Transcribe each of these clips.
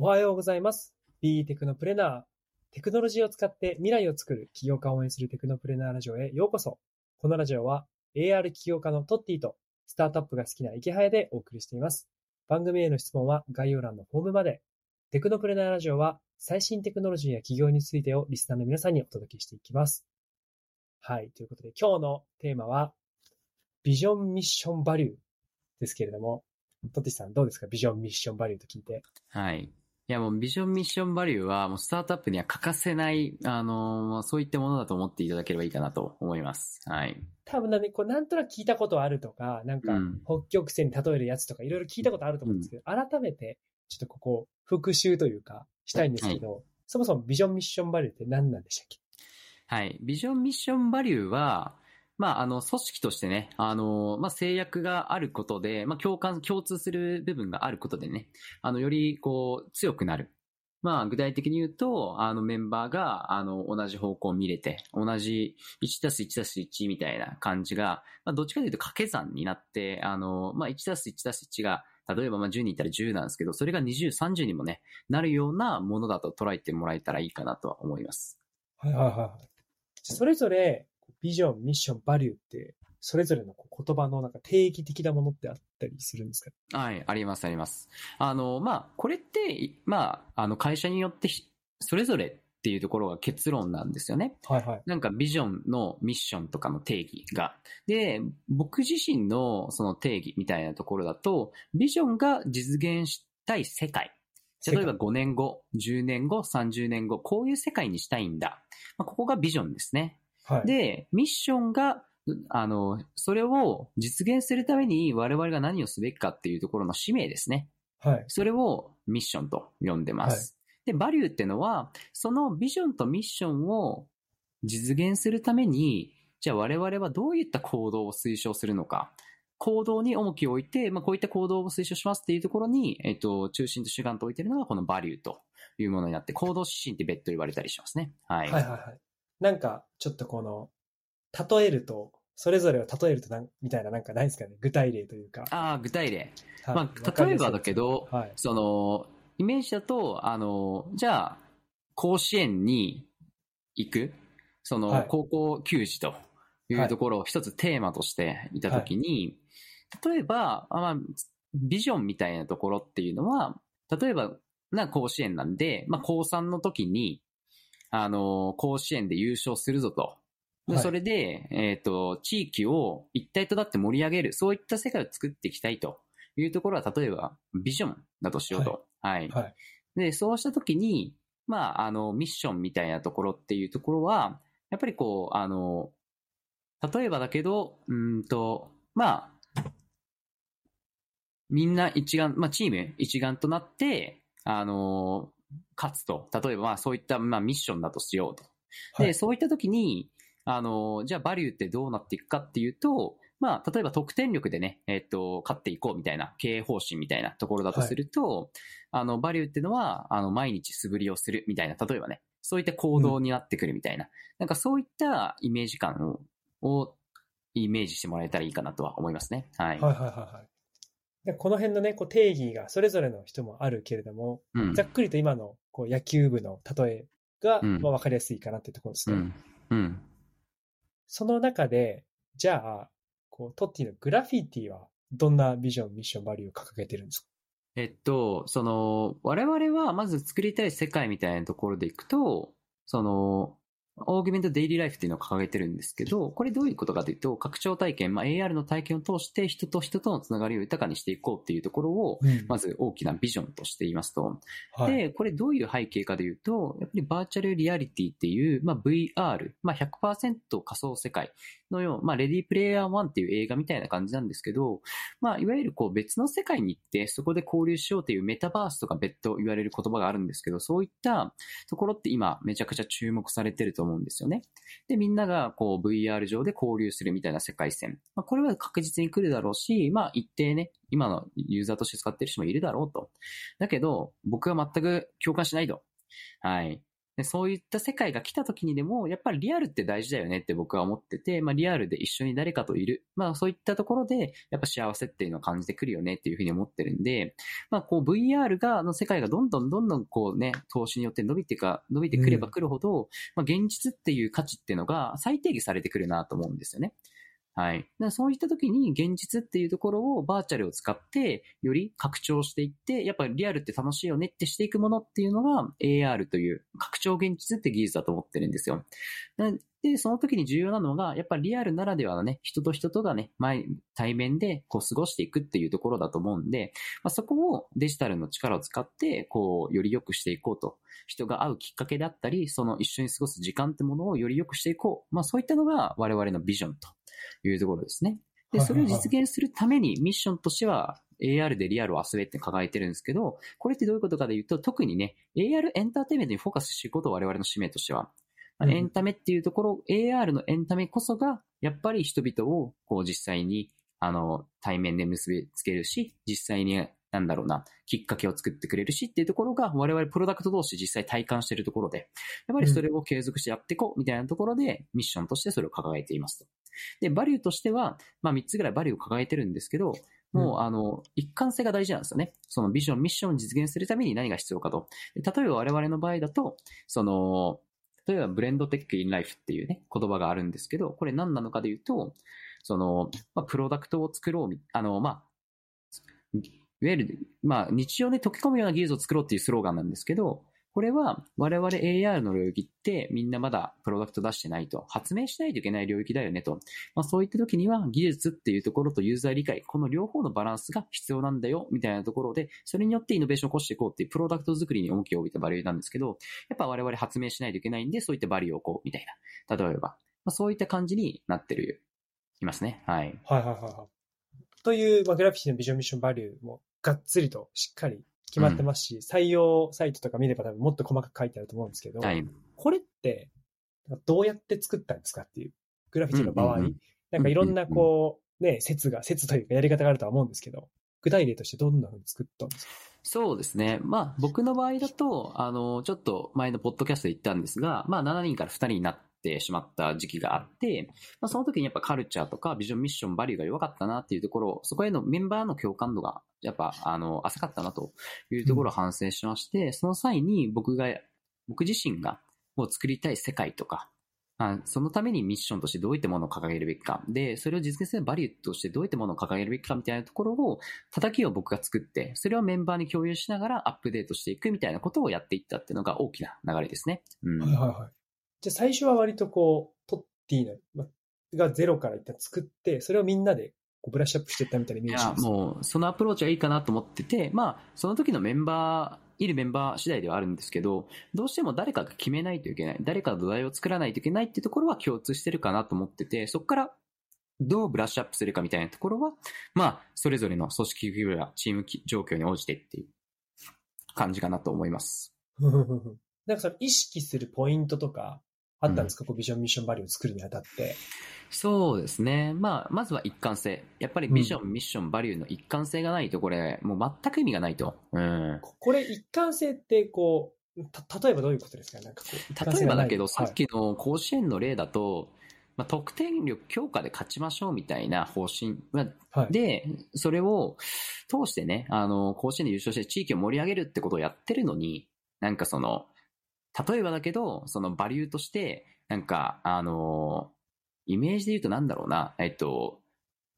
おはようございます。BE テクノプレナー。テクノロジーを使って未来を作る起業家を応援するテクノプレナーラジオへようこそ。このラジオは AR 起業家のトッティとスタートアップが好きな池早でお送りしています。番組への質問は概要欄のフォームまで。テクノプレナーラジオは最新テクノロジーや起業についてをリスナーの皆さんにお届けしていきます。はい、ということで今日のテーマはビジョンミッションバリューですけれども、トッティさんどうですか？ビジョンミッションバリューと聞いて。はい。いやもうビジョンミッションバリューはもうスタートアップには欠かせない、そういったものだと思っていただければいいかなと思います。はい。多分これなんとなく聞いたことあるとか、なんか北極星に例えるやつとかいろいろ聞いたことあると思うんですけど、改めてちょっとここ復習というかしたいんですけど、はい、そもそもビジョンミッションバリューって何なんでしたっけ？はい。ビジョンミッションバリューは、組織としてね、制約があることで、共通する部分があることでね、より強くなる。具体的に言うと、メンバーが、同じ方向を見れて、同じ 1+1+1 みたいな感じが、どっちかというと掛け算になって、1+1+1 が、例えば10人いたら10なんですけど、それが20、30にもね、なるようなものだと捉えてもらえたらいいかなとは思います。はいはいはい。それぞれ、ビジョン、ミッション、バリューってそれぞれの言葉のなんか定義的なものってあったりするんですか？はい、ありますあります。これって会社によってそれぞれっていうところが結論なんですよね。はいはい。なんかビジョンのミッションとかの定義がで、僕自身のその定義みたいなところだとビジョンが実現したい世界。例えば5年後、10年後、30年後こういう世界にしたいんだ。ここがビジョンですね。はい、でミッションがそれを実現するために我々が何をすべきかっていうところの使命ですね、はい、それをミッションと呼んでます、はい、でバリューってのはそのビジョンとミッションを実現するためにじゃあ我々はどういった行動を推奨するのか行動に重きを置いて、こういった行動を推奨しますっていうところに、中心と主眼と置いてるのがこのバリューというものになって行動指針って別途言われたりしますね。はいはいはい、はいなんか、ちょっと例えると、それぞれを例えるとみたいななんかないですかね？具体例というか。ああ、具体例。はい、例えばだけど、はい、イメージだと、じゃあ、甲子園に行く、はい、高校球児というところを一つテーマとしていたときに、はい、例えば、ビジョンみたいなところっていうのは、例えば、甲子園なんで、高3の時に、甲子園で優勝するぞと。でそれで、はい、地域を一体となって盛り上げる、そういった世界を作っていきたいというところは、例えば、ビジョンだとしようと。はい。はい、で、そうしたときに、ミッションみたいなところっていうところは、やっぱり例えばだけど、みんな一丸、チーム一丸となって、勝つと。例えば、そういった、ミッションだとしようと。で、はい、そういった時に、じゃあ、バリューってどうなっていくかっていうと、例えば得点力でね、勝っていこうみたいな、経営方針みたいなところだとすると、はい、バリューっていうのは、毎日素振りをするみたいな、例えばね、そういった行動になってくるみたいな、なんかそういったイメージ感をイメージしてもらえたらいいかなとは思いますね。はい。はいはいはいはい。この辺のね、定義がそれぞれの人もあるけれども、うん、ざっくりと今の野球部の例えが、分かりやすいかなっていうところですね。うんうん、その中で、じゃあ、トッティのグラフィティはどんなビジョン、ミッション、バリューを掲げてるんですか？我々はまず作りたい世界みたいなところでいくと、オーギュメントデイリーライフっていうのを掲げてるんですけど、これどういうことかというと、拡張体験、AR の体験を通して人と人とのつながりを豊かにしていこうっていうところを、まず大きなビジョンとしていますと。はい、で、これどういう背景かというと、やっぱりバーチャルリアリティっていう、VR、100% 仮想世界のよう、レディープレイヤー1っていう映画みたいな感じなんですけど、いわゆる別の世界に行って、そこで交流しようというメタバースとか別途言われる言葉があるんですけど、そういったところって今めちゃくちゃ注目されてると思うんですよね。で、みんながVR 上で交流するみたいな世界線。これは確実に来るだろうし、一定ね、今のユーザーとして使ってる人もいるだろうと。だけど、僕は全く共感しないと。はい。でそういった世界が来た時にでもやっぱりリアルって大事だよねって僕は思ってて、まあ、リアルで一緒に誰かといる、まあ、そういったところでやっぱ幸せっていうのを感じてくるよねっていうふうに思ってるんで、まあ、こう VR がの世界がどんどんこうね投資によって伸びてくればくるほど、まあ、現実っていう価値っていうのが再定義されてくるなと思うんですよね。はい、だからそういった時に現実っていうところをバーチャルを使ってより拡張していってやっぱりリアルって楽しいよねってしていくものっていうのが AR という拡張現実って技術だと思ってるんですよ。でその時に重要なのがやっぱりリアルならではのね人と人とがね対面でこう過ごしていくっていうところだと思うんで、まあ、そこをデジタルの力を使ってこうより良くしていこうと、人が会うきっかけだったりその一緒に過ごす時間ってものをより良くしていこう、まあ、そういったのが我々のビジョンというところですね。でそれを実現するためにミッションとしては AR でリアルを遊べって掲げてるんですけど、これってどういうことかでいうと特にね AR エンターテインメントにフォーカスしていくことを我々の使命としては、エンタメっていうところ、AR のエンタメこそがやっぱり人々をこう実際に対面で結びつけるし、実際になんだろうなきっかけを作ってくれるしっていうところが我々プロダクト同士実際体感しているところで、やっぱりそれを継続してやっていこうみたいなところでミッションとしてそれを掲げていますと。でバリューとしては、まあ、3つぐらいバリューを掲げてるんですけど、もう一貫性が大事なんですよね。そのビジョンミッションを実現するために何が必要かと。例えば我々の場合だと例えばブレンドテックインライフっていうね言葉があるんですけど、これ何なのかでいうとプロダクトを作ろういわゆる、まあ、日常に溶け込むような技術を作ろうっていうスローガンなんですけど、これは我々 AR の領域ってみんなまだプロダクト出してないと、発明しないといけない領域だよねと、まあ、そういった時には技術っていうところとユーザー理解、この両方のバランスが必要なんだよみたいなところで、それによってイノベーションを起こしていこうっていうプロダクト作りに重きを置いたバリューなんですけど、やっぱ我々発明しないといけないんでそういったバリューをこうみたいな、例えば、まあ、そういった感じになってるいますね。はいはいはいはい。という、まあ、グラフィティのビジョンミッションバリューもがっつりとしっかり決まってますし、採用サイトとか見れば多分もっと細かく書いてあると思うんですけど、はい、これってどうやって作ったんですかっていうグラフィティの場合、なんかいろんなこう、ね、説というかやり方があるとは思うんですけど、具体例としてどんなふうに作ったんですか？そうですね。まあ僕の場合だと、ちょっと前のポッドキャストで言ったんですが、まあ7人から2人になってしまった時期があって、まあ、その時にやっぱカルチャーとかビジョンミッションバリューが弱かったなっていうところ、そこへのメンバーの共感度がやっぱ浅かったなというところを反省しまして、その際に僕自身がもう作りたい世界とか、そのためにミッションとしてどういったものを掲げるべきか、でそれを実現するバリューとしてどういったものを掲げるべきかみたいなところを叩きを僕が作って、それをメンバーに共有しながらアップデートしていくみたいなことをやっていったっていうのが大きな流れですね。はいはいはい。じゃあ最初は割とこうトッティがゼロから一旦作って、それをみんなでこうブラッシュアップしていったみたいなイメージです。いやもうそのアプローチはいいかなと思ってて、まあその時のメンバー次第ではあるんですけど、どうしても誰かが決めないといけない、誰かの土台を作らないといけないっていうところは共通してるかなと思ってて、そこからどうブラッシュアップするかみたいなところは、まあそれぞれの組織規模やチーム状況に応じてっていう感じかなと思います。なんかその意識するポイントとかあったんですか、こうビジョンミッションバリューを作るにあたって。そうですね、まあ、まずは一貫性、やっぱりビジョン、ミッションバリューの一貫性がないとこれもう全く意味がないと、これ一貫性ってこう例えばどういうことですか？なんかこう例えばだけど、さっきの甲子園の例だと、はい、まあ、得点力強化で勝ちましょうみたいな方針で、はい、それを通してね甲子園で優勝して地域を盛り上げるってことをやってるのに、なんかその例えばだけどそのバリューとしてなんかイメージで言うとなんだろうな、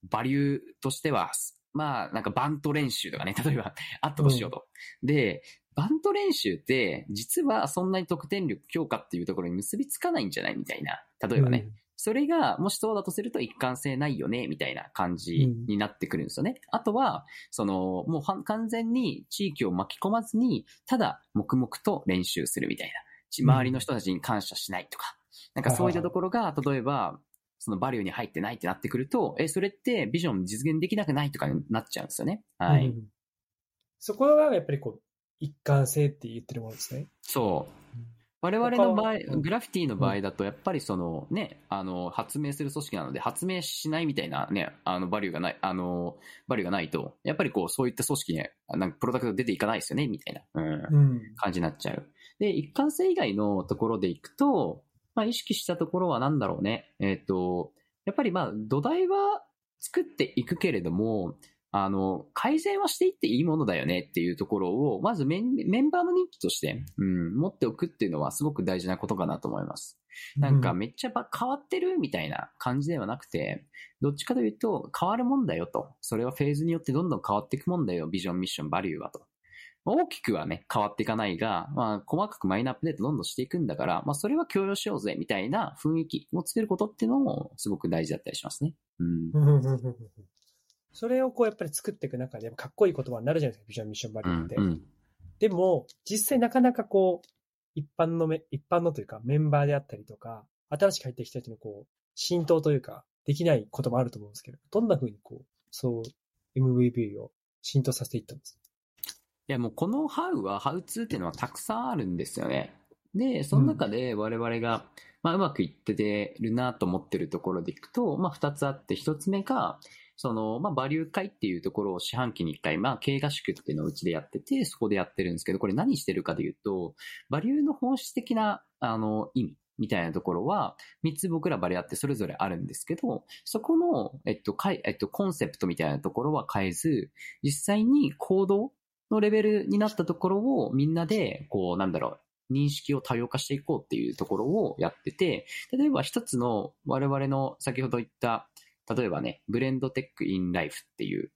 バリューとしてはまあなんかバント練習とかね、例えばあったとしようと、でバント練習って実はそんなに得点力強化っていうところに結びつかないんじゃないみたいな、例えばね、それがもしそうだとすると一貫性ないよねみたいな感じになってくるんですよね。あとはそのもう完全に地域を巻き込まずにただ黙々と練習するみたいな、周りの人たちに感謝しないとか、なんかそういったところが例えばそのバリューに入ってないってなってくると、それってビジョン実現できなくないとかになっちゃうんですよね。はい。そこがやっぱりこう一貫性って言ってるものですね。そう。我々の場合、グラフィティの場合だとやっぱりそのね、発明する組織なので発明しないみたいなね、バリューがない、バリューがないとやっぱりこうそういった組織ね、なんかプロダクト出ていかないですよねみたいな、感じになっちゃう。で、一貫性以外のところでいくと、まあ意識したところはなんだろうね、やっぱりまあ土台は作っていくけれども、改善はしていっていいものだよねっていうところをまずメンバーの認知として、持っておくっていうのはすごく大事なことかなと思います。なんかめっちゃ変わってるみたいな感じではなくて、どっちかというと変わるもんだよと、それはフェーズによってどんどん変わっていくもんだよ、ビジョンミッションバリューはと、大きくはね変わっていかないが、まあ、細かくマイナーアップデートどんどんしていくんだから、まあ、それは共有しようぜみたいな雰囲気を作ることっていうのもすごく大事だったりしますね。それをこうやっぱり作っていく中でかっこいい言葉になるじゃないですか、ビジョンミッションバリューって、でも実際なかなかこう一般のというかメンバーであったりとか新しく入ってきた人にこう浸透というかできないこともあると思うんですけど、どんな風にこうそう MVP を浸透させていったんですか？いや、もうこのハウツーっていうのはたくさんあるんですよね。で、その中で我々が、まあ、うまくいってるなと思ってるところでいくと、まあ、2つあって、1つ目がその、まあ、バリュー会っていうところを四半期に1回、まあ、経営合宿っていうのをうちでやってて、そこでやってるんですけど、これ何してるかでいうと、バリューの本質的な意味みたいなところは、3つ僕らバリューってそれぞれあるんですけど、そこの、コンセプトみたいなところは変えず、実際に行動のレベルになったところをみんなで、こう、なんだろう、認識を多様化していこうっていうところをやってて、例えば一つの我々の先ほど言った、例えばね、ブレンドテックインライフっていう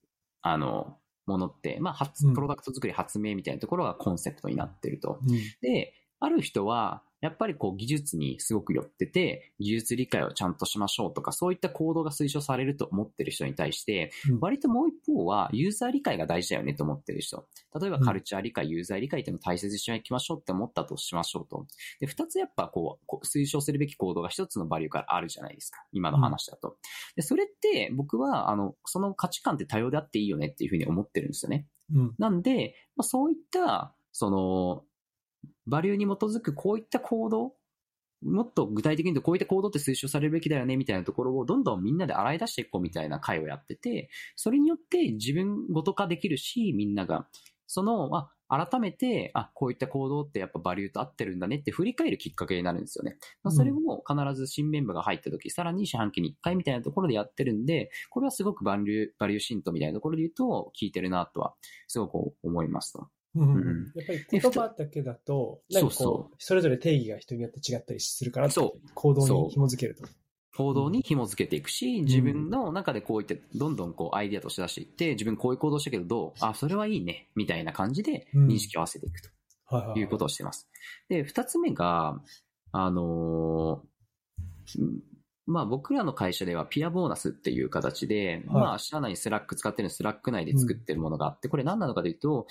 ものって、まあプロダクト作り発明みたいなところがコンセプトになってると、で、ある人はやっぱりこう技術にすごく寄ってて、技術理解をちゃんとしましょうとか、そういった行動が推奨されると思ってる人に対して、割ともう一方はユーザー理解が大事だよねと思ってる人、例えばカルチャー理解、ユーザー理解っていうのを大切にしていきましょうって思ったとしましょうと。で、2つやっぱこう推奨するべき行動が1つのバリューからあるじゃないですか、今の話だと。で、それって僕はその価値観って多様であっていいよねっていうふうに思ってるんですよね。なんで、まあ、そういったそのバリューに基づくこういった行動、もっと具体的に言うとこういった行動って推奨されるべきだよねみたいなところをどんどんみんなで洗い出していこうみたいな会をやってて、それによって自分ごと化できるし、みんながその改めてこういった行動ってやっぱバリューと合ってるんだねって振り返るきっかけになるんですよね。まあ、それを必ず新メンバーが入った時、さらに四半期に1回みたいなところでやってるんで、これはすごくバリュー浸透みたいなところで言うと効いてるなとはすごく思いますと。やっぱり言葉だけだと、なんかこう、それぞれ定義が人によって違ったりするから、行動に紐づけると。行動に紐づけていくし、自分の中でこういって、どんどんこうアイディアとして出していって、自分こういう行動したけどそれはいいね、みたいな感じで認識を合わせていくと、いうことをしてます。で、2つ目が、まあ僕らの会社ではピアボーナスっていう形で、まあ社内にスラック使ってるのでスラック内で作ってるものがあって、これ何なのかというと、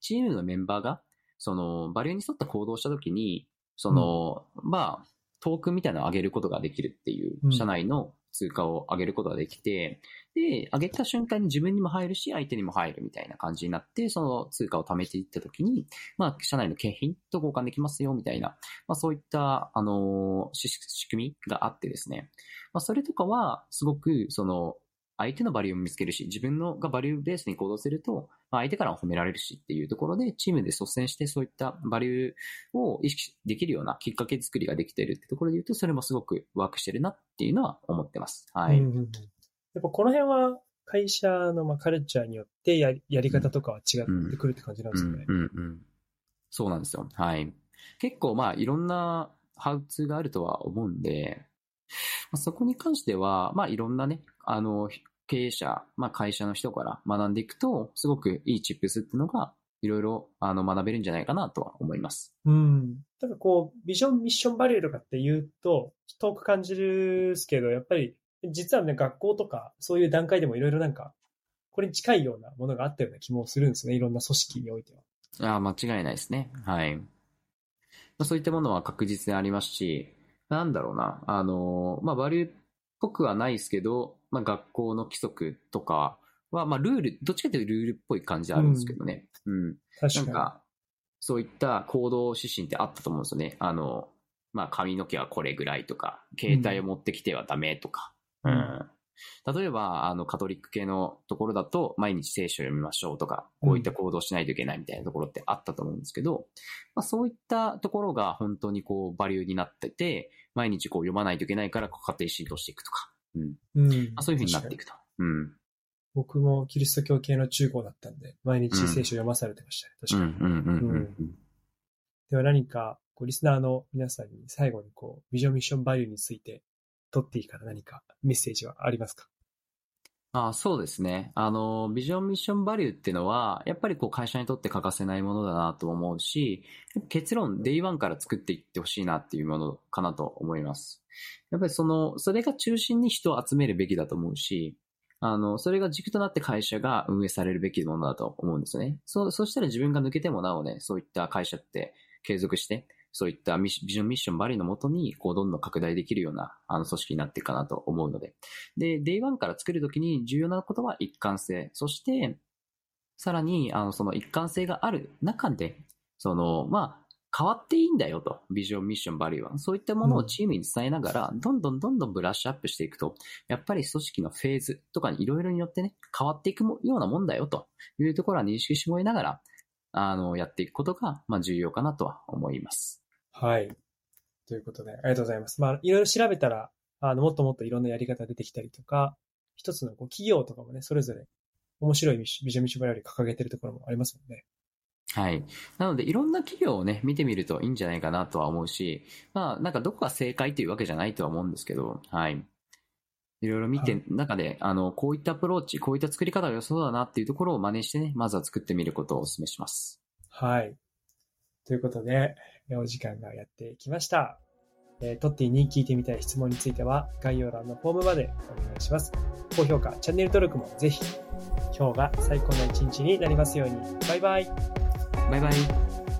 チームのメンバーが、そのバリューに沿った行動をしたときに、その、まあトークンみたいなのを上げることができるっていう、社内の通貨を上げることができて、で、上げた瞬間に自分にも入るし、相手にも入るみたいな感じになって、その通貨を貯めていったときに、まあ社内の景品と交換できますよみたいな、まあそういった、仕組みがあってですね。まあそれとかは、すごく、その、相手のバリューも見つけるし、自分のがバリューベースに行動すると、まあ、相手からも褒められるしっていうところで、チームで率先してそういったバリューを意識できるようなきっかけ作りができているってところで言うと、それもすごくワークしてるなっていうのは思ってます。やっぱこの辺は会社のカルチャーによってやり方とかは違ってくるって感じなんですよね。そうなんですよ。結構まあいろんなハウツーがあるとは思うんで、そこに関しては、まあ、いろんなね、経営者、まあ、会社の人から学んでいくと、すごくいいチップスっていうのが、いろいろ学べるんじゃないかなとは思います。ただこう、ビジョン、ミッション、バリューとかって言うと、遠く感じるですけど、やっぱり、実はね、学校とか、そういう段階でもいろいろなんか、これに近いようなものがあったような気もするんですね、いろんな組織においては。間違いないですね。そういったものは確実にありますし、なんだろうな、まあ、バリューっぽくはないですけど、まあ、学校の規則とかは、まあ、ルール、どっちかというとルールっぽい感じであるんですけどね。確かに。なんか、そういった行動指針ってあったと思うんですよね。まあ、髪の毛はこれぐらいとか、携帯を持ってきてはダメとか。うんうん、例えば、カトリック系のところだと、毎日聖書を読みましょうとか、こういった行動をしないといけないみたいなところってあったと思うんですけど、まあ、そういったところが本当にこう、バリューになってて、毎日こう読まないといけないから、家庭浸透していくとか。うんうん、そういう風になっていくと。うん、僕もキリスト教系の中高だったんで、毎日聖書を読まされてましたね。確かに。では何か、リスナーの皆さんに最後にビジョンミッションバリューについて取っていいから何かメッセージはありますか？そうですね。ビジョンミッションバリューっていうのは、やっぱり会社にとって欠かせないものだなと思うし、結論、デイワンから作っていってほしいなっていうものかなと思います。やっぱりそれが中心に人を集めるべきだと思うし、それが軸となって会社が運営されるべきものだと思うんですよね。そしたら自分が抜けてもなおね、そういった会社って継続して、そういったビジョンミッションバリューのもとに、どんどん拡大できるような、組織になっていくかなと思うので。で、デイワンから作るときに重要なことは一貫性。そして、さらに、その一貫性がある中で、まあ、変わっていいんだよと、ビジョンミッションバリューは。そういったものをチームに伝えながら、どんどんブラッシュアップしていくと、やっぱり組織のフェーズとかにいろいろによってね、変わっていくようなもんだよというところは認識してもらいながら、やっていくことが、まあ、重要かなとは思います。はい。ということで、ありがとうございます。まあ、いろいろ調べたら、もっともっといろんなやり方出てきたりとか、一つの企業とかもね、それぞれ面白いビジョンミッションバリュー掲げてるところもありますもんね。はい。なので、いろんな企業をね、見てみるといいんじゃないかなとは思うし、まあ、なんかどこが正解というわけじゃないとは思うんですけど、はい。いろいろ見て、中で、こういったアプローチ、こういった作り方が良さそうだなっていうところを真似してね、まずは作ってみることをお勧めします。はい。ということで、お時間がやってきました。トッティに聞いてみたい質問については、概要欄のフォームまでお願いします。高評価、チャンネル登録もぜひ。今日が最高の一日になりますように。バイバイ。バイバイ。